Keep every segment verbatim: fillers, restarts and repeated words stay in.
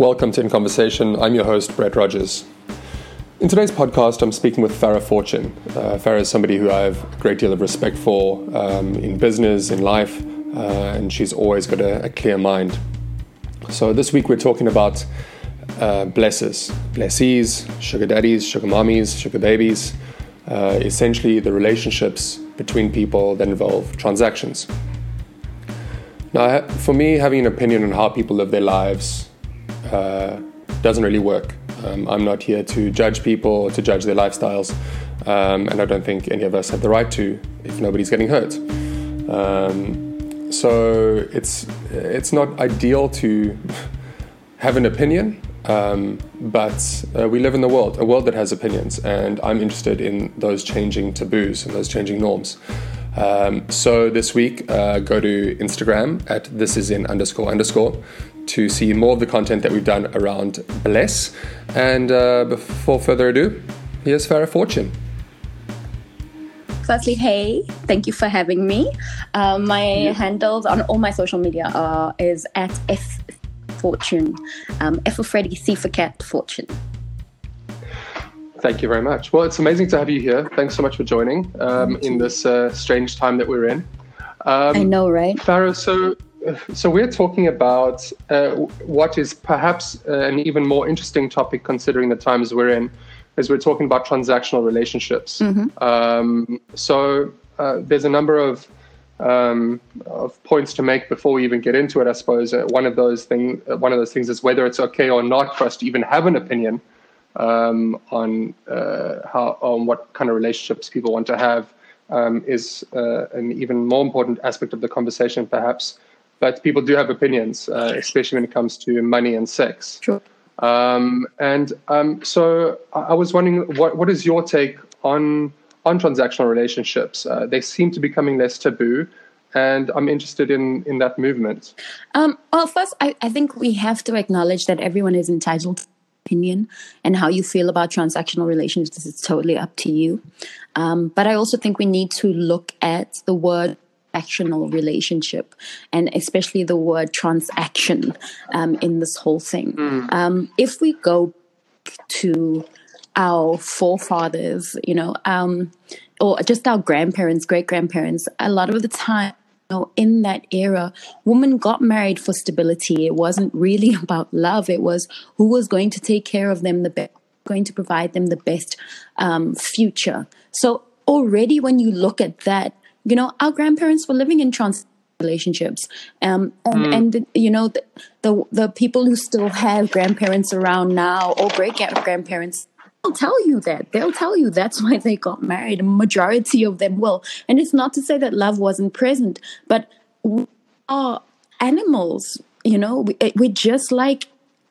Welcome to In Conversation. I'm your host, Brett Rogers. In today's podcast, I'm speaking with Farah Fortune. Uh, Farah is somebody who I have a great deal of respect for um, in business, in life, uh, and she's always got a, a clear mind. So this week we're talking about uh, blessers, blessees, sugar daddies, sugar mommies, sugar babies, uh, essentially the relationships between people that involve transactions. Now, for me, having an opinion on how people live their lives uh, doesn't really work. Um, I'm not here to judge people or to judge their lifestyles, um, and I don't think any of us have the right to if nobody's getting hurt. Um, so it's it's not ideal to have an opinion, um, but uh, we live in the world, a world that has opinions, and I'm interested in those changing taboos and those changing norms. Um, so this week, uh, go to Instagram at thisisin underscore underscore to see more of the content that we've done around Bless. And uh, before further ado, here's Farah Fortune. Firstly, hey, thank you for having me. Uh, my yeah. handles on all my social media are is at F Fortune, um, F for Freddy, C for Cat, Fortune. Thank you very much. Well, it's amazing to have you here. Thanks so much for joining um, in this uh, strange time that we're in. Um, I know, right? Farah, so so we're talking about uh, what is perhaps an even more interesting topic considering the times we're in, as we're talking about transactional relationships. Mm-hmm. Um, so uh, there's a number of, um, of points to make before we even get into it, I suppose. Uh, one of those thing, uh, one of those things is whether it's okay or not for us to even have an opinion um on uh how on what kind of relationships people want to have um is uh, an even more important aspect of the conversation perhaps, but people do have opinions, uh, especially when it comes to money and sex. Sure. um and um so I was wondering what what is your take on on transactional relationships? Uh, they seem to be becoming less taboo, and I'm interested in in that movement. um well first I, I think we have to acknowledge that everyone is entitled to opinion, and how you feel about transactional relationships is totally up to you. Um, but I also think we need to look at the word transactional relationship, and especially the word transaction um, in this whole thing. Mm. Um, if we go to our forefathers, you know, um, or just our grandparents, great-grandparents, a lot of the time, in that era, women got married for stability. It wasn't really about love. It was who was going to take care of them the best, going to provide them the best um, future. So already when you look at that, you know, our grandparents were living in trans relationships. Um, and, mm. and you know, the, the, the people who still have grandparents around now or great-grandparents, they'll tell you that. They'll tell you that's why they got married. A majority of them will. And it's not to say that love wasn't present, but we are animals, you know. We, we're just like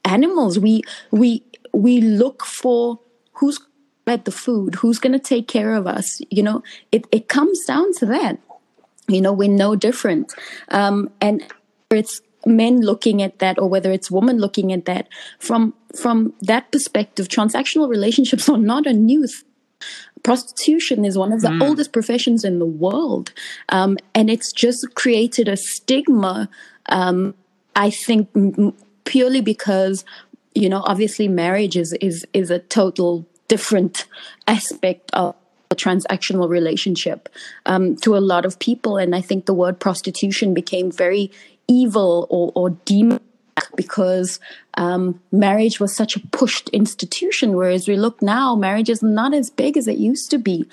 animals. We we we look for who's at the food, who's going to take care of us, you know. It, it comes down to that. You know, we're no different. Um, and it's men looking at that, or whether it's women looking at that, from from that perspective, transactional relationships are not a new thing. Prostitution is one of the mm. oldest professions in the world, um, and it's just created a stigma. Um, I think m- purely because, you know, obviously marriage is is is a total different aspect of a transactional relationship um, to a lot of people, and I think the word prostitution became very evil or, or demonic because um, marriage was such a pushed institution, whereas we look now, marriage is not as big as it used to be.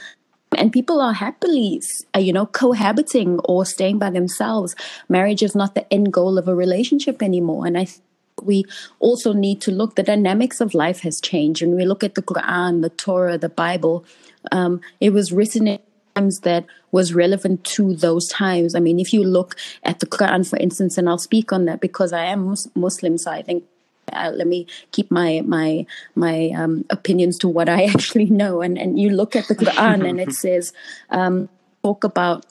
And people are happily, you know, cohabiting or staying by themselves. Marriage is not the end goal of a relationship anymore. And I think we also need to look, the dynamics of life has changed. When we look at the Quran, the Torah, the Bible, um, it was written in times that was relevant to those times. I mean, if you look at the Quran, for instance, and I'll speak on that because I am Muslim, so I think uh, let me keep my my my um, opinions to what I actually know. And and you look at the Quran, and it says um, talk about,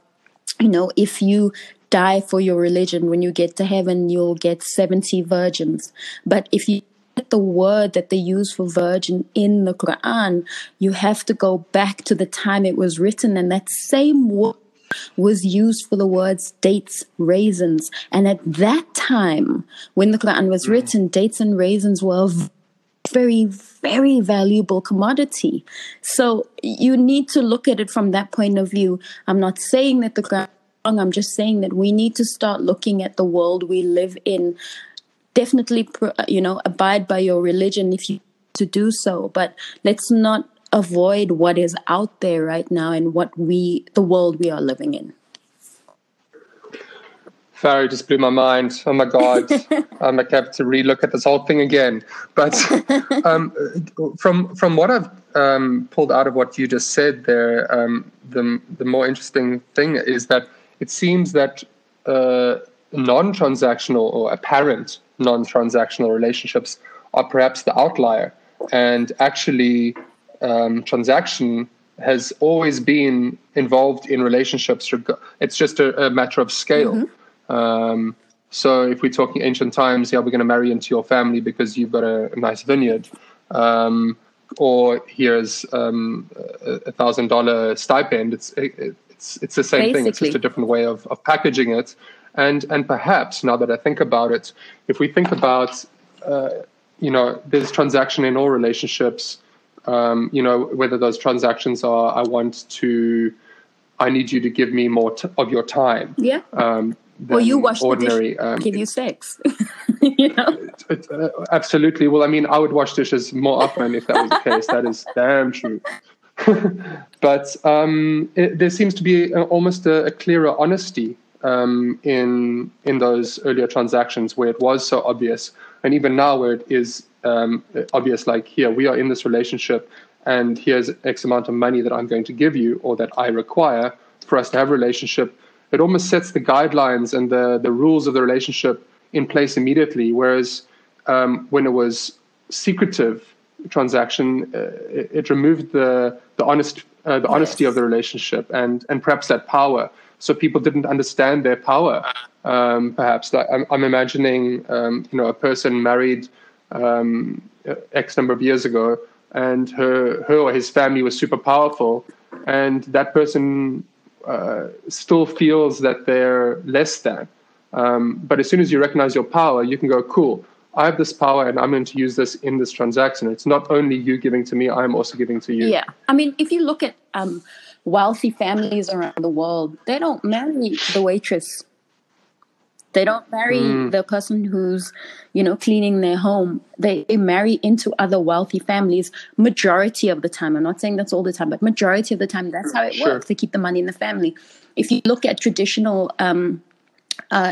you know, if you die for your religion, when you get to heaven, you'll get seventy virgins. But if you the word that they use for virgin in the Quran, you have to go back to the time it was written, and that same word was used for the words dates, raisins. And at that time, when the Quran was written, dates and raisins were a very, very valuable commodity. So you need to look at it from that point of view. I'm not saying that the Quran is wrong. I'm just saying that we need to start looking at the world we live in. Definitely, you know, abide by your religion if you to do so, but let's not avoid what is out there right now and what we, the world we are living in. Farah just blew my mind. Oh my God. I'm going to have to relook at this whole thing again. But um, from from what I've um, pulled out of what you just said there, um, the, the more interesting thing is that it seems that uh, non-transactional or apparent non-transactional relationships are perhaps the outlier. And actually, um, transaction has always been involved in relationships. It's just a, a matter of scale. Mm-hmm. Um, so if we're talking ancient times, yeah, we're going to marry into your family because you've got a, a nice vineyard. Um, or here's um, a one thousand dollars stipend. It's it, it's it's the same Basically. thing. It's just a different way of, of packaging it. And, and perhaps, now that I think about it, if we think about... Uh, you know, there's transaction in all relationships, um, you know, whether those transactions are, I want to, I need you to give me more t- of your time. Yeah. Um, or you wash ordinary, the dish, um, give you sex. You know? It, it, uh, absolutely. Well, I mean, I would wash dishes more often if that was the case. That is damn true. But um, it, there seems to be a, almost a, a clearer honesty um, in in those earlier transactions where it was so obvious. And even now where it is um, obvious, like, here, we are in this relationship and here's X amount of money that I'm going to give you or that I require for us to have a relationship, it almost sets the guidelines and the, the rules of the relationship in place immediately. Whereas um, when it was secretive transaction, uh, it, it removed the the honest uh, the yes. honesty of the relationship and, and perhaps that power. So people didn't understand their power. Um, perhaps like I'm, I'm imagining, um, you know, a person married um, X number of years ago, and her, her or his family was super powerful, and that person uh, still feels that they're less than. Um, but as soon as you recognize your power, you can go, cool, I have this power, and I'm going to use this in this transaction. It's not only you giving to me; I'm also giving to you. Yeah, I mean, if you look at um, wealthy families around the world, they don't marry the waitress. They don't marry mm. the person who's, you know, cleaning their home. They, they marry into other wealthy families majority of the time. I'm not saying that's all the time, but majority of the time, that's how it sure. works. They keep the money in the family. If you look at traditional, um, uh,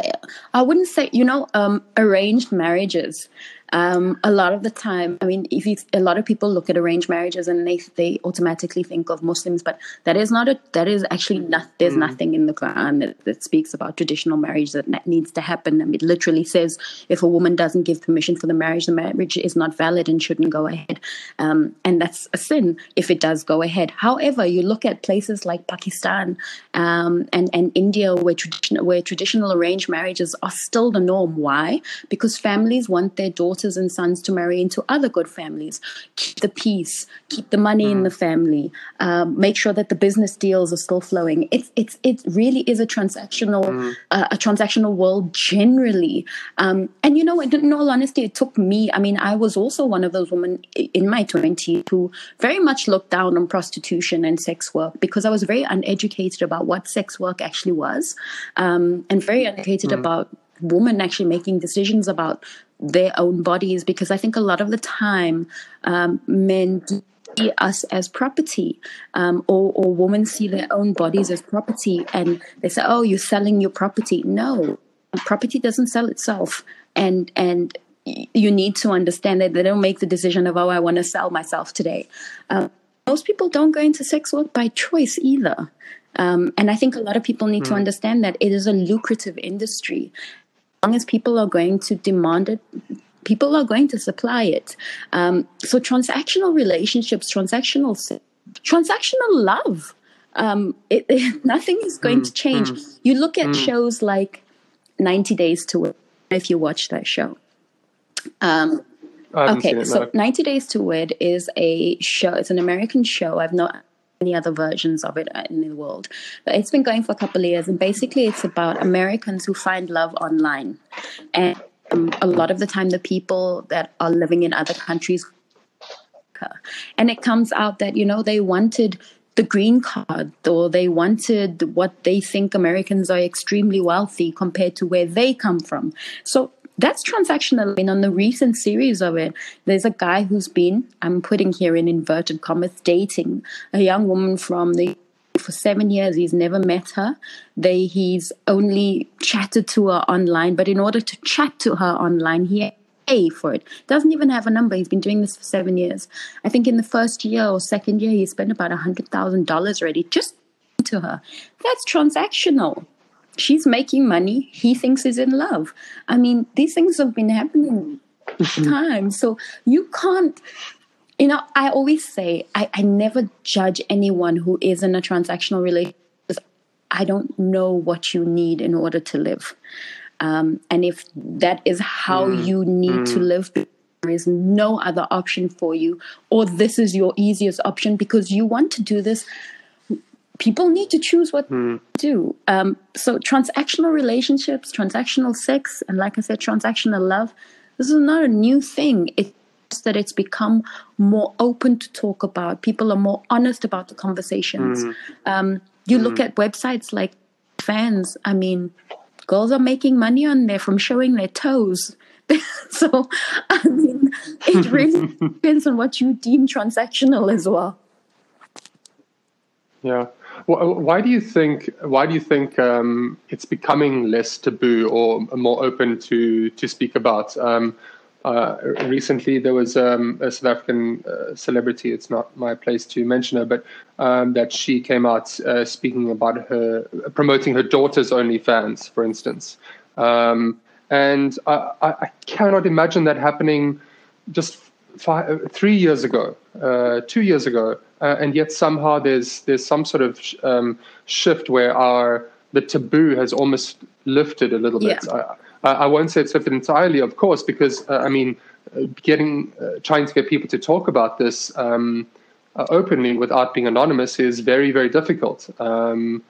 I wouldn't say, you know, um, arranged marriages. Um, a lot of the time, I mean, if you, a lot of people look at arranged marriages and they they automatically think of Muslims, but that is not a that is actually not, there's mm. nothing in the Quran that, that speaks about traditional marriage that, that needs to happen. I mean, it literally says if a woman doesn't give permission for the marriage, the marriage is not valid and shouldn't go ahead, um, and that's a sin if it does go ahead. However, you look at places like Pakistan um, and and India where traditional where traditional arranged marriages are still the norm. Why? Because families want their daughters and sons to marry into other good families, keep the peace, keep the money mm. in the family, um, make sure that the business deals are still flowing. It's it's it really is a transactional mm. uh, a transactional world generally. Um, and you know, in all honesty, it took me. I mean, I was also one of those women in my twenties who very much looked down on prostitution and sex work because I was very uneducated about what sex work actually was, um, and very uneducated mm. about women actually making decisions about their own bodies, because I think a lot of the time um, men see us as property, um, or, or women see their own bodies as property, and they say, oh, you're selling your property. No, property doesn't sell itself. And and you need to understand that they don't make the decision of, oh, I want to sell myself today. Um, most people don't go into sex work by choice either. Um, and I think a lot of people need mm. to understand that it is a lucrative industry. As long as people are going to demand it, people are going to supply it. Um, so transactional relationships, transactional transactional love, um, it, it, nothing is going mm, to change. Mm, you look at mm. shows like ninety Days to Wed, if you watch that show. Um, okay, so ninety Days to Wed is a show, it's an American show. I've not any other versions of it in the world. But it's been going for a couple of years, and basically it's about Americans who find love online. And um, a lot of the time the people that are living in other countries, and it comes out that, you know, they wanted the green card, or they wanted what they think Americans are extremely wealthy compared to where they come from. So that's transactional. And on the recent series of it, there's a guy who's been, I'm putting here in inverted commas, dating a young woman from the for seven years. He's never met her. They He's only chatted to her online. But in order to chat to her online, he pay for it. Doesn't even have a number. He's been doing this for seven years. I think in the first year or second year, he spent about one hundred thousand dollars already just to her. That's transactional. She's making money. He thinks he's in love. I mean, these things have been happening time. So you can't, you know, I always say, I, I never judge anyone who is in a transactional relationship. I don't know what you need in order to live. Um, and if that is how mm. you need mm. to live, there is no other option for you, or this is your easiest option because you want to do this. People need to choose what mm. to do. Um, so transactional relationships, transactional sex, and like I said, transactional love, this is not a new thing. It's just that it's become more open to talk about. People are more honest about the conversations. Mm. Um, you mm. look at websites like fans, I mean, girls are making money on there from showing their toes. So, I mean, it really depends on what you deem transactional as well. Yeah. Well, why do you think? Why do you think um, it's becoming less taboo or more open to to speak about? Um, uh, recently, there was um, a South African uh, celebrity. It's not my place to mention her, but um, that she came out uh, speaking about her promoting her daughter's OnlyFans, for instance. Um, and I, I cannot imagine that happening just five, three years ago, uh, two years ago. Uh, and yet somehow there's there's some sort of sh- um, shift where our the taboo has almost lifted a little bit. Yeah. I, I won't say it's lifted entirely, of course, because uh, I mean, getting uh, trying to get people to talk about this um, uh, openly without being anonymous is very, very difficult. Um,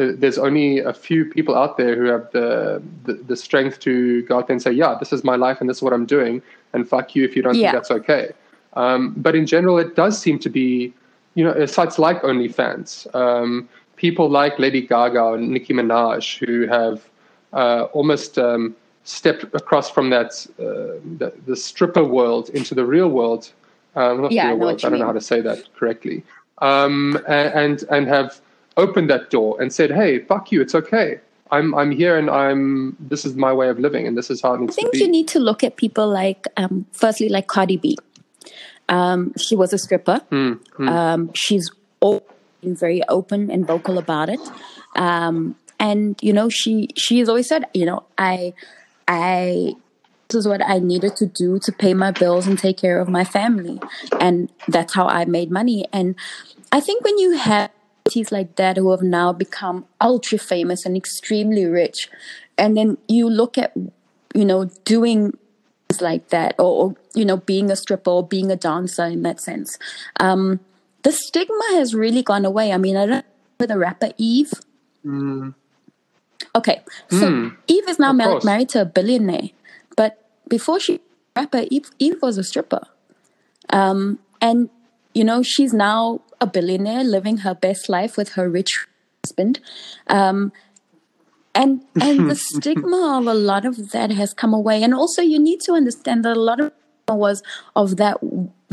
uh, there's only a few people out there who have the, the the strength to go out there and say, "Yeah, this is my life, and this is what I'm doing, and fuck you if you don't yeah. think that's okay." Um, but in general, it does seem to be. You know, sites like OnlyFans, um, people like Lady Gaga and Nicki Minaj, who have uh, almost um, stepped across from that uh, the, the stripper world into the real world. Uh, not yeah, real I world. I don't mean. know how to say that correctly. Um, and and have opened that door and said, "Hey, fuck you, it's okay. I'm I'm here, and I'm. This is my way of living, and this is how it needs to be." I think you need to look at people like, um, firstly, like Cardi B. Um, she was a stripper. Mm, mm. Um, she's always been very open and vocal about it. Um, and, you know, she, she has always said, you know, I, I, this is what I needed to do to pay my bills and take care of my family. And that's how I made money. And I think when you have celebrities like that who have now become ultra famous and extremely rich, and then you look at, you know, doing like that, or, or you know, being a stripper or being a dancer in that sense, um the stigma has really gone away. I mean, I don't know the rapper Eve. Mm. Okay, so mm. Eve is now mar- married to a billionaire, but before she was a rapper, Eve, Eve was a stripper, um and you know, she's now a billionaire living her best life with her rich husband. Um, And and the stigma of a lot of that has come away. And also you need to understand that a lot of it was of that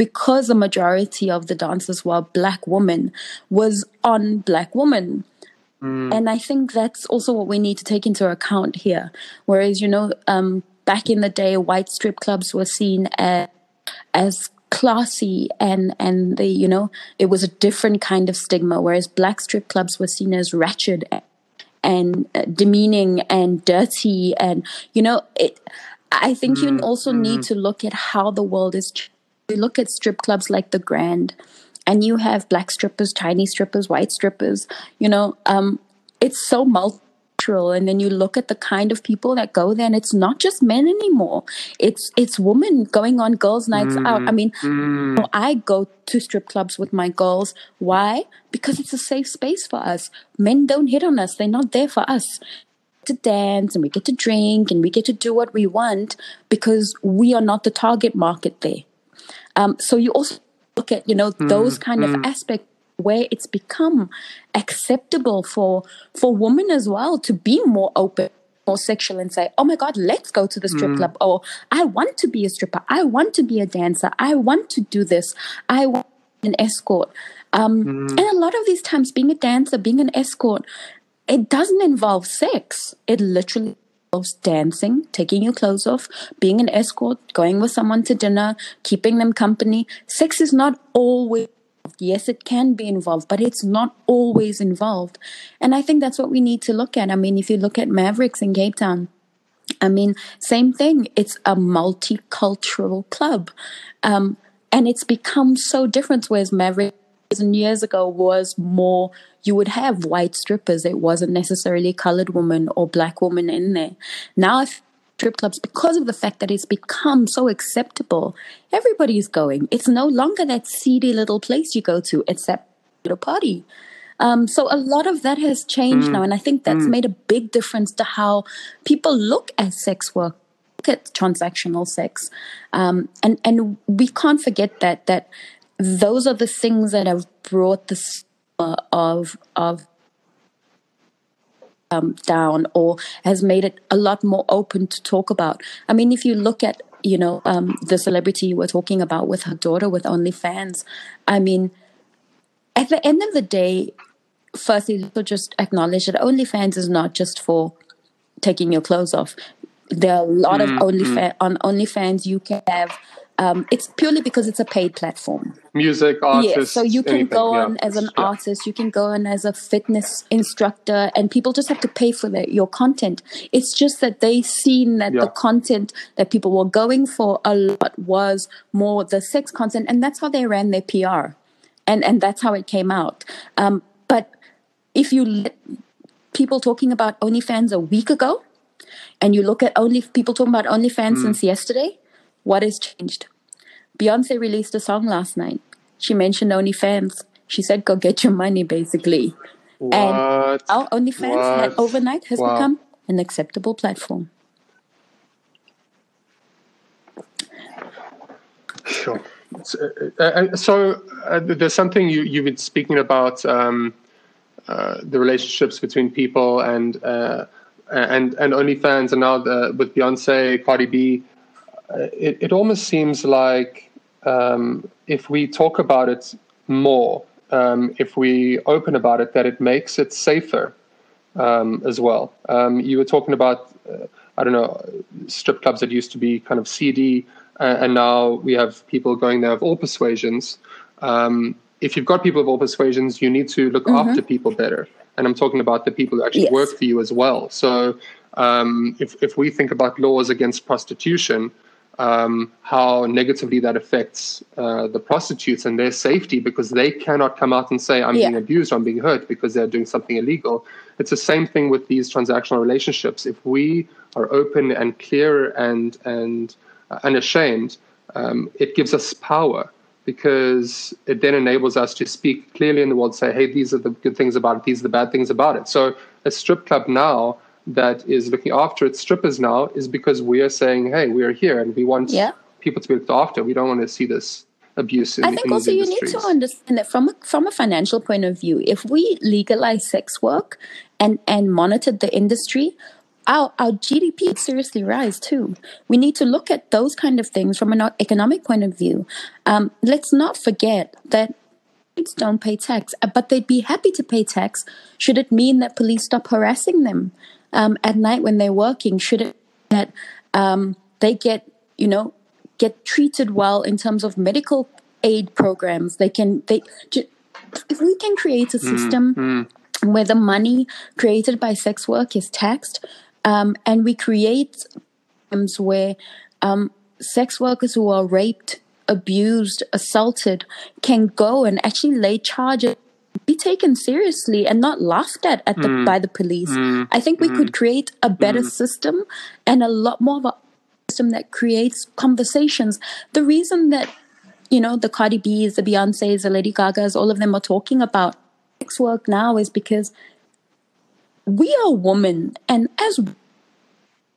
because the majority of the dancers were black women, was on black women. Mm. And I think that's also what we need to take into account here. Whereas, you know, um, back in the day, white strip clubs were seen as, as classy, and and they, you know, it was a different kind of stigma. Whereas black strip clubs were seen as ratchet and demeaning and dirty, and you know it. I think you also mm-hmm. need to look at how the world is. You look at strip clubs like The Grand, and you have black strippers, Chinese strippers, white strippers. You know, um, it's so multi. natural. And then you look at the kind of people that go there, and it's not just men anymore. It's it's women going on girls' nights mm. out. I mean, mm. I go to strip clubs with my girls. Why? Because it's a safe space for us. Men don't hit on us. They're not there for us. To dance, and we get to drink, and we get to do what we want, because we are not the target market there. Um, so you also look at, you know, mm, those kind mm. of aspects where it's become acceptable for for women as well to be more open, more sexual, and say, oh my God, let's go to the strip mm. club. Or I want to be a stripper. I want to be a dancer. I want to do this. I want an escort. Um, mm. And a lot of these times, being a dancer, being an escort, it doesn't involve sex. It literally involves dancing, taking your clothes off, being an escort, going with someone to dinner, keeping them company. Sex is not always involved. Yes, it can be involved, but it's not always involved. And I think that's what we need to look at. I mean, if you look at Mavericks in Cape Town, I mean, same thing. It's a multicultural club. Um, and it's become so different, whereas Mavericks years ago was more, you would have white strippers. It wasn't necessarily colored women or black women in there. Now if strip clubs, because of the fact that it's become so acceptable, everybody's going. It's no longer that seedy little place you go to. It's that little party. Um, so a lot of that has changed mm. now, and I think that's mm. made a big difference to how people look at sex work, look at transactional sex. Um, and, and we can't forget that that those are the things that have brought the stigma of of um, down, or has made it a lot more open to talk about. I mean, if you look at, you know, um, the celebrity we're talking about with her daughter with OnlyFans, I mean, at the end of the day, firstly, just acknowledge that OnlyFans is not just for taking your clothes off. There are a lot mm-hmm. of OnlyFans on OnlyFans you can have. Um, it's purely because it's a paid platform. Music, artists. Yeah, so you can anything, go on yeah. as an yeah. artist, you can go on as a fitness instructor, and people just have to pay for the, your content. It's just that they've seen that yeah. the content that people were going for a lot was more the sex content, and that's how they ran their P R. And, and that's how it came out. Um, but if you let people talking about OnlyFans a week ago, and you look at only people talking about OnlyFans mm. since yesterday, what has changed? Beyonce released a song last night. She mentioned OnlyFans. She said, go get your money, basically. What? And our OnlyFans had, overnight has wow. become an acceptable platform. Sure. So, uh, so uh, there's something you, you've been speaking about, um, uh, the relationships between people and uh, and, and OnlyFans, and now the, with Beyonce, Cardi B. It, it almost seems like um, if we talk about it more, um, if we open about it, that it makes it safer um, as well. Um, you were talking about, uh, I don't know, strip clubs that used to be kind of seedy, uh, and now we have people going there of all persuasions. Um, if you've got people of all persuasions, you need to look mm-hmm. after people better. And I'm talking about the people who actually yes. work for you as well. So um, if, if we think about laws against prostitution, Um, how negatively that affects uh, the prostitutes and their safety, because they cannot come out and say, I'm yeah. being abused, I'm being hurt, because they're doing something illegal. It's the same thing with these transactional relationships. If we are open and clear and and uh, unashamed, um, it gives us power, because it then enables us to speak clearly in the world, say, hey, these are the good things about it, these are the bad things about it. So a strip club now that is looking after its strippers now is because we are saying, hey, we are here and we want yeah. people to be looked after. We don't want to see this abuse in the industries. I think also you need to understand that from a, from a financial point of view, if we legalize sex work and, and monitored the industry, our, our G D P would seriously rise too. We need to look at those kind of things from an economic point of view. Um, let's not forget that don't pay tax, but they'd be happy to pay tax should it mean that police stop harassing them um, at night when they're working, should it mean that um, they get, you know, get treated well in terms of medical aid programs. They can, they, if we can create a system mm-hmm. where the money created by sex work is taxed, um, and we create programs where um, sex workers who are raped, abused, assaulted, can go and actually lay charges be taken seriously and not laughed at, at the, mm. by the police. Mm. I think we mm. could create a better mm. system, and a lot more of a system that creates conversations. The reason that, you know, the Cardi B's, the Beyonce's, the Lady Gagas, all of them are talking about sex work now is because we are women, and as we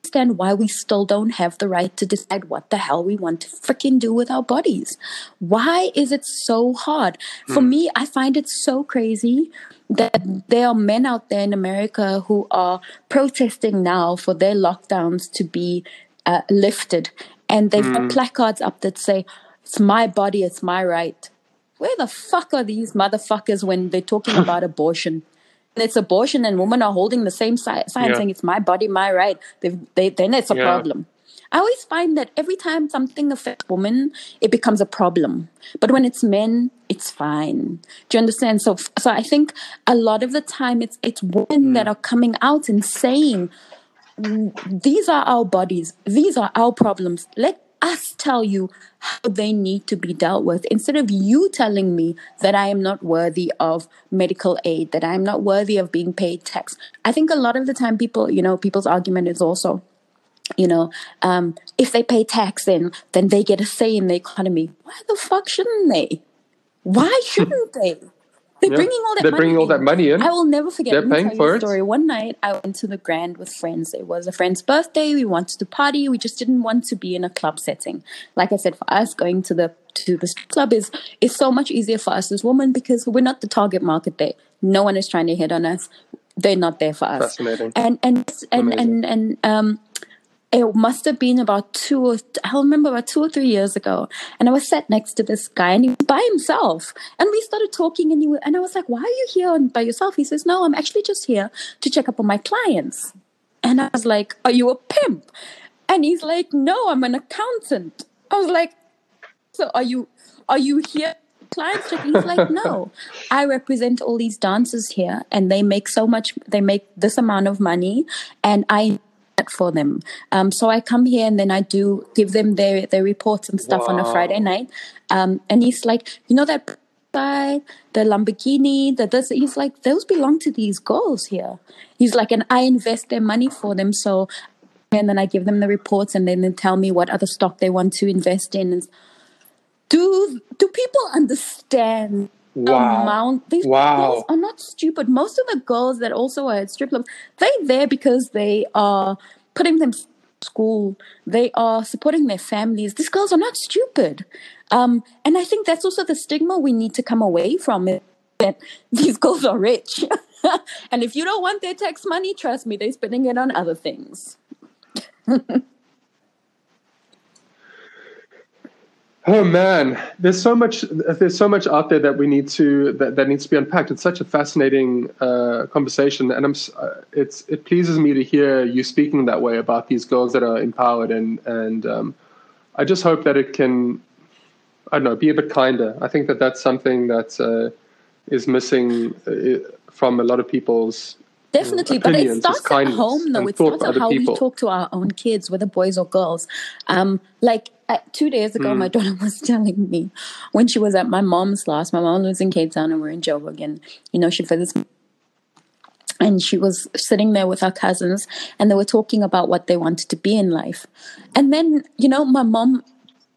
understand why we still don't have the right to decide what the hell we want to freaking do with our bodies. Why is it so hard? Mm. For me, I find it so crazy that there are men out there in America who are protesting now for their lockdowns to be uh, lifted. And they've got mm. placards up that say, "It's my body, it's my right." Where the fuck are these motherfuckers when they're talking about abortion? It's abortion, and women are holding the same sign, yeah. saying it's my body, my right. They've, they, then it's a yeah. problem. I always find that every time something affects women, it becomes a problem. But when it's men, it's fine. Do you understand? So, so I think a lot of the time it's it's women mm. that are coming out and saying, "These are our bodies. These are our problems. Let us tell you how they need to be dealt with, instead of you telling me that I am not worthy of medical aid, that I'm not worthy of being paid tax." I think a lot of the time people, you know, people's argument is also, you know, um, if they pay tax in, then they get a say in the economy. Why the fuck shouldn't they? Why shouldn't they? They're yeah. bringing all that They're money bringing in. all that money in. I will never forget. They're paying for it. Story. One night, I went to the Grand with friends. It was a friend's birthday. We wanted to party. We just didn't want to be in a club setting. Like I said, for us, going to the to the club is is so much easier for us as women, because we're not the target market there. No one is trying to hit on us. They're not there for us. Fascinating. And and and and, and and um, it must have been about two or th- I remember about two or three years ago, and I was sat next to this guy, and he was by himself, and we started talking, and he was, and I was like, "Why are you here by yourself?" He says, "No, I'm actually just here to check up on my clients." And I was like, "Are you a pimp?" And he's like, "No, I'm an accountant." I was like, "So are you are you here?" Clients checking. He's like, "No, I represent all these dancers here, and they make so much, they make this amount of money, and I for them. Um, so I come here, and then I do give them their, their reports and stuff wow. on a Friday night." Um, and he's like, "You know that guy, the Lamborghini, the this," he's like, "Those belong to these girls here." He's like, "And I invest their money for them. So, and then I give them the reports, and then they tell me what other stock they want to invest in." And do, do people understand? Wow. Amount. These wow. girls are not stupid. Most of the girls that also are at strip clubs, they're there because they are putting them to school. They are supporting their families. These girls are not stupid. Um, and I think that's also the stigma we need to come away from, is that these girls are rich. And if you don't want their tax money, trust me, they're spending it on other things. Oh man, there's so much. There's so much out there that we need to that, that needs to be unpacked. It's such a fascinating uh, conversation, and I'm. It's it pleases me to hear you speaking that way about these girls that are empowered, and and um, I just hope that it can, I don't know, be a bit kinder. I think that that's something that uh, is missing from a lot of people's. Definitely, but it starts at home, though. It starts at how people. we talk to our own kids, whether boys or girls. Um, like uh, two days ago, mm. my daughter was telling me, when she was at my mom's last, my mom lives in Cape Town and we're in Joburg, and, you know, she visits me. And she was sitting there with her cousins, and they were talking about what they wanted to be in life. And then, you know, my mom,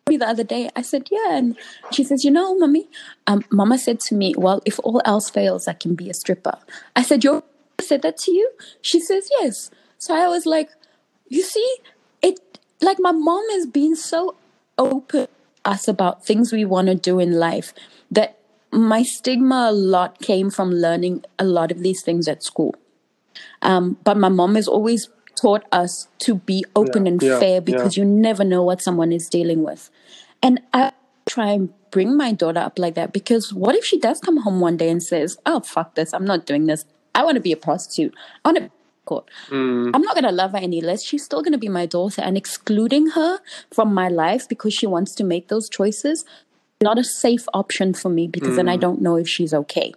the other day, I said, "Yeah," and she says, "You know, mommy, um, mama said to me, 'Well, if all else fails, I can be a stripper.'" I said, "You're said that to you?" She says, "Yes." So I was like, you see, it like my mom has been so open to us about things we want to do in life that my stigma a lot came from learning a lot of these things at school. Um, but my mom has always taught us to be open yeah, and yeah, fair because yeah. you never know what someone is dealing with. And I try and bring my daughter up like that, because what if she does come home one day and says, "Oh, fuck this, I'm not doing this. I want to be a prostitute. I want to be caught." Mm. I'm not going to love her any less. She's still going to be my daughter. And excluding her from my life because she wants to make those choices, not a safe option for me, because mm. then I don't know if she's okay.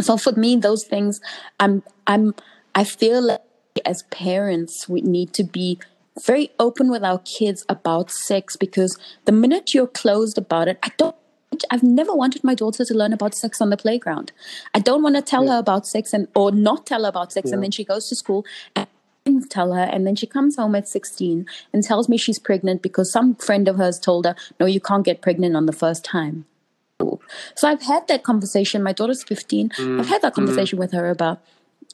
So for me, those things, I'm, I'm, I feel like as parents, we need to be very open with our kids about sex, because the minute you're closed about it, I don't I've never wanted my daughter to learn about sex on the playground. I don't want to tell yeah. her about sex and or not tell her about sex. Yeah. And then she goes to school and tell her, and then she comes home at sixteen and tells me she's pregnant because some friend of hers told her, no, you can't get pregnant on the first time. So I've had that conversation. My daughter's fifteen. Mm. I've had that conversation mm. with her about,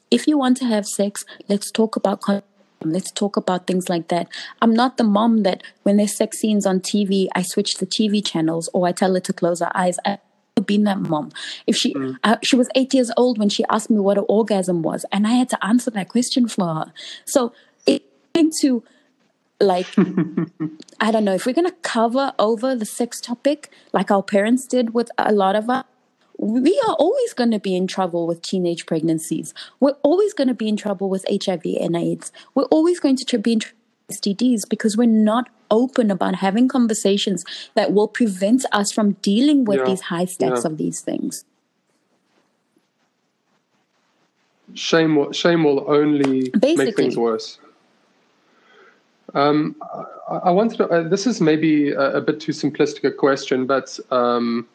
if you want to have sex, let's talk about con- Let's talk about things like that. I'm not the mom that when there's sex scenes on T V, I switch the T V channels or I tell her to close her eyes. I've never been that mom. If she mm. uh, she was eight years old when she asked me what an orgasm was, and I had to answer that question for her. So it's going to, like, I don't know, if we're going to cover over the sex topic like our parents did with a lot of us, we are always going to be in trouble with teenage pregnancies. We're always going to be in trouble with H I V and AIDS. We're always going to be in trouble with S T Ds because we're not open about having conversations that will prevent us from dealing with yeah. these high stacks yeah. of these things. Shame, shame will only Basically. make things worse. Um, I, I wanted to, uh, this is maybe a, a bit too simplistic a question, but um,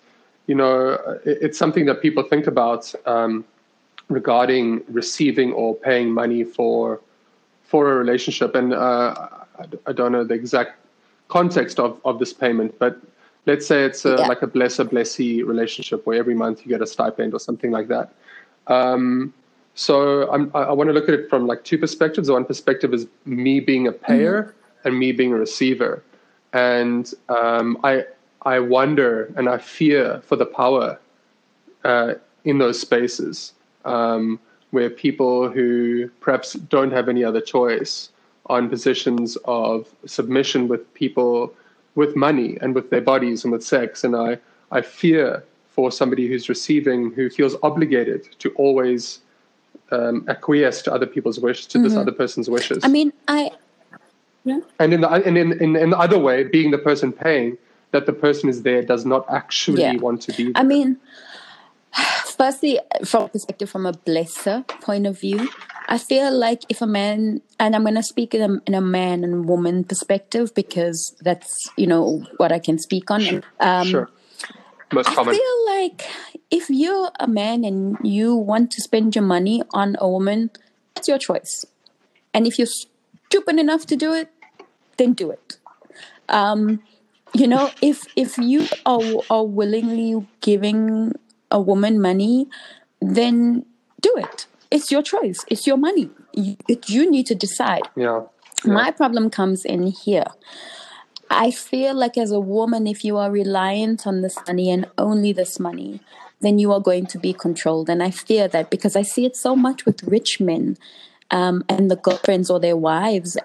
you know, it's something that people think about um, regarding receiving or paying money for for a relationship. And uh, I, I don't know the exact context of, of this payment, but let's say it's a, yeah. like a blesser-blessee relationship where every month you get a stipend or something like that. Um, so I'm, I, I want to look at it from like two perspectives. One perspective is me being a payer mm-hmm. and me being a receiver. And um, I... I wonder and I fear for the power uh, in those spaces um, where people who perhaps don't have any other choice are in positions of submission with people with money and with their bodies and with sex. And I, I fear for somebody who's receiving, who feels obligated to always um, acquiesce to other people's wishes, to mm-hmm. this other person's wishes. I mean, I... Yeah. And in the, and in, in, in the other way, being the person paying, that the person is there does not actually yeah. want to be there. I mean, firstly, from a perspective, from a blesser point of view, I feel like if a man, and I'm going to speak in a, in a man and woman perspective because that's, you know, what I can speak on. Sure. Um, sure. Most common. I feel like if you're a man and you want to spend your money on a woman, it's your choice. And if you're stupid enough to do it, then do it. Um... You know, if if you are, are willingly giving a woman money, then do it. It's your choice. It's your money. You, you need to decide. Yeah. yeah. My problem comes in here. I feel like as a woman, if you are reliant on this money and only this money, then you are going to be controlled. And I fear that because I see it so much with rich men um, and the girlfriends or their wives,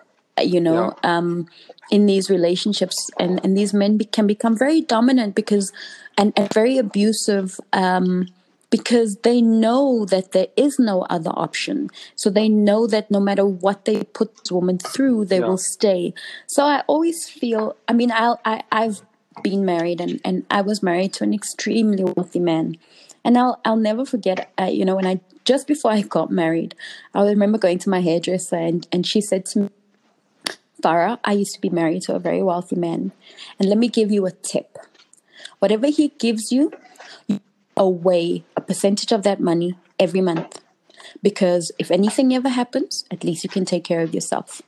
you know, yeah. um, in these relationships, and, and these men be, can become very dominant because, and, and very abusive um, because they know that there is no other option. So they know that no matter what they put this woman through, they yeah. will stay. So I always feel, I mean, I'll, I, I've been married and, and I was married to an extremely wealthy man. And I'll I'll never forget, uh, you know, when I, just before I got married, I remember going to my hairdresser and, and she said to me, Farah, I used to be married to a very wealthy man. And let me give you a tip. Whatever he gives you, you away a percentage of that money every month. Because if anything ever happens, at least you can take care of yourself.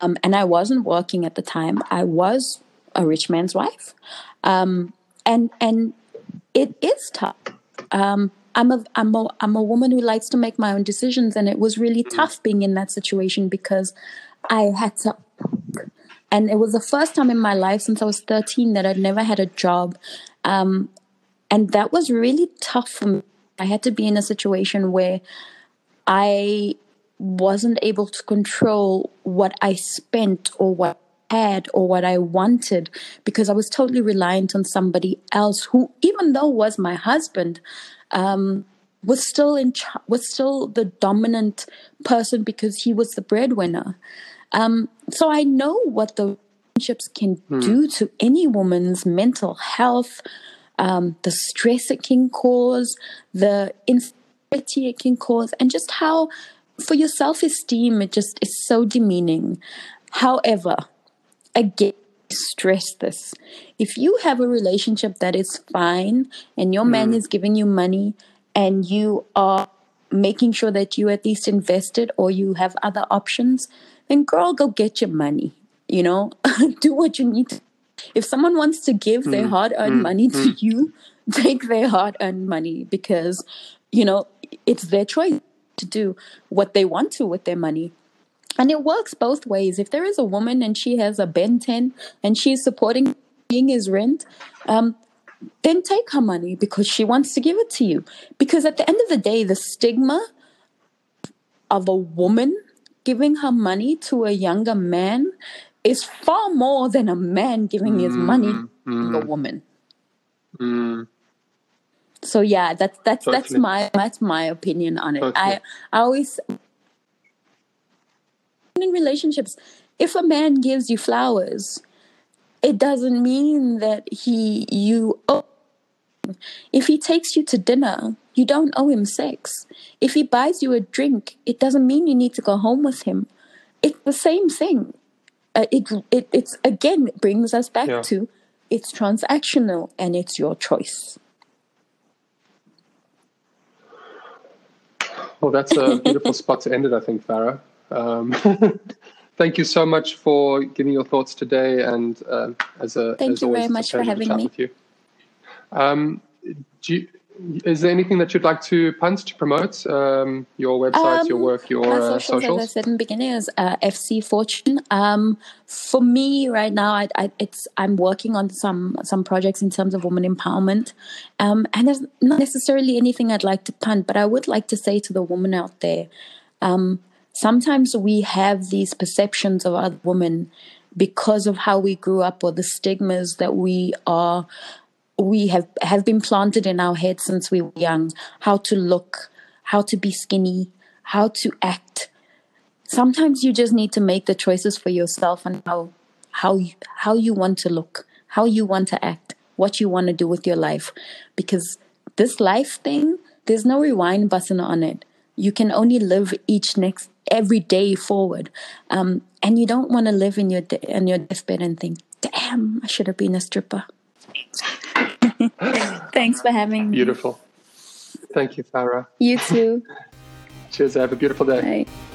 Um, and I wasn't working at the time. I was a rich man's wife. Um, and and it is tough. Um, I'm a, I'm a, I'm a woman who likes to make my own decisions. And it was really tough being in that situation because I had to, and it was the first time in my life since I was thirteen that I'd never had a job. Um, and that was really tough for me. I had to be in a situation where I wasn't able to control what I spent or what I had or what I wanted because I was totally reliant on somebody else who, even though was my husband, um, was still in ch- was still the dominant person because he was the breadwinner. Um, so I know what the relationships can mm. do to any woman's mental health, um, the stress it can cause, the instability it can cause, and just how for your self-esteem it just is so demeaning. However, again, stress this. If you have a relationship that is fine and your mm. man is giving you money and you are making sure that you at least invested or you have other options, then girl, go get your money. You know, do what you need to. If someone wants to give mm. their hard-earned mm. money mm. to you, take their hard-earned money, because, you know, it's their choice to do what they want to with their money. And it works both ways. If there is a woman and she has a Ben ten and she's supporting paying his rent, um, then take her money because she wants to give it to you. Because at the end of the day, the stigma of a woman giving her money to a younger man is far more than a man giving mm, his money mm, to a woman. Mm. So yeah, that's that's totally. that's my that's my opinion on it. Totally. I I always in relationships, if a man gives you flowers, it doesn't mean that he you owe him. If he takes you to dinner, you don't owe him sex. If he buys you a drink, it doesn't mean you need to go home with him. It's the same thing. Uh, it it it's again it brings us back yeah. to it's transactional and it's your choice. Well, that's a beautiful spot to end it, I think, Farah. Um, thank you so much for giving your thoughts today, and uh, as a thank as you always, very much for having me. With you. Um, do you, is there anything that you'd like to punt to promote? Um, your website, um, your work, your uh, socials, socials? As I said in the beginning, is uh, F C Fortune. Um, for me, right now, I, I, it's I'm working on some some projects in terms of women empowerment, um, and there's not necessarily anything I'd like to punt, but I would like to say to the woman out there. Um, Sometimes we have these perceptions of other women because of how we grew up or the stigmas that we are, we have, have been planted in our heads since we were young, how to look, how to be skinny, how to act. Sometimes you just need to make the choices for yourself and how, how, you, how you want to look, how you want to act, what you want to do with your life. Because this life thing, there's no rewind button on it. You can only live each next every day forward, um, and you don't want to live in your de- in your deathbed and think, "Damn, I should have been a stripper." Thanks for having me. Beautiful. Thank you, Farah. You too. Cheers. Have a beautiful day. Bye.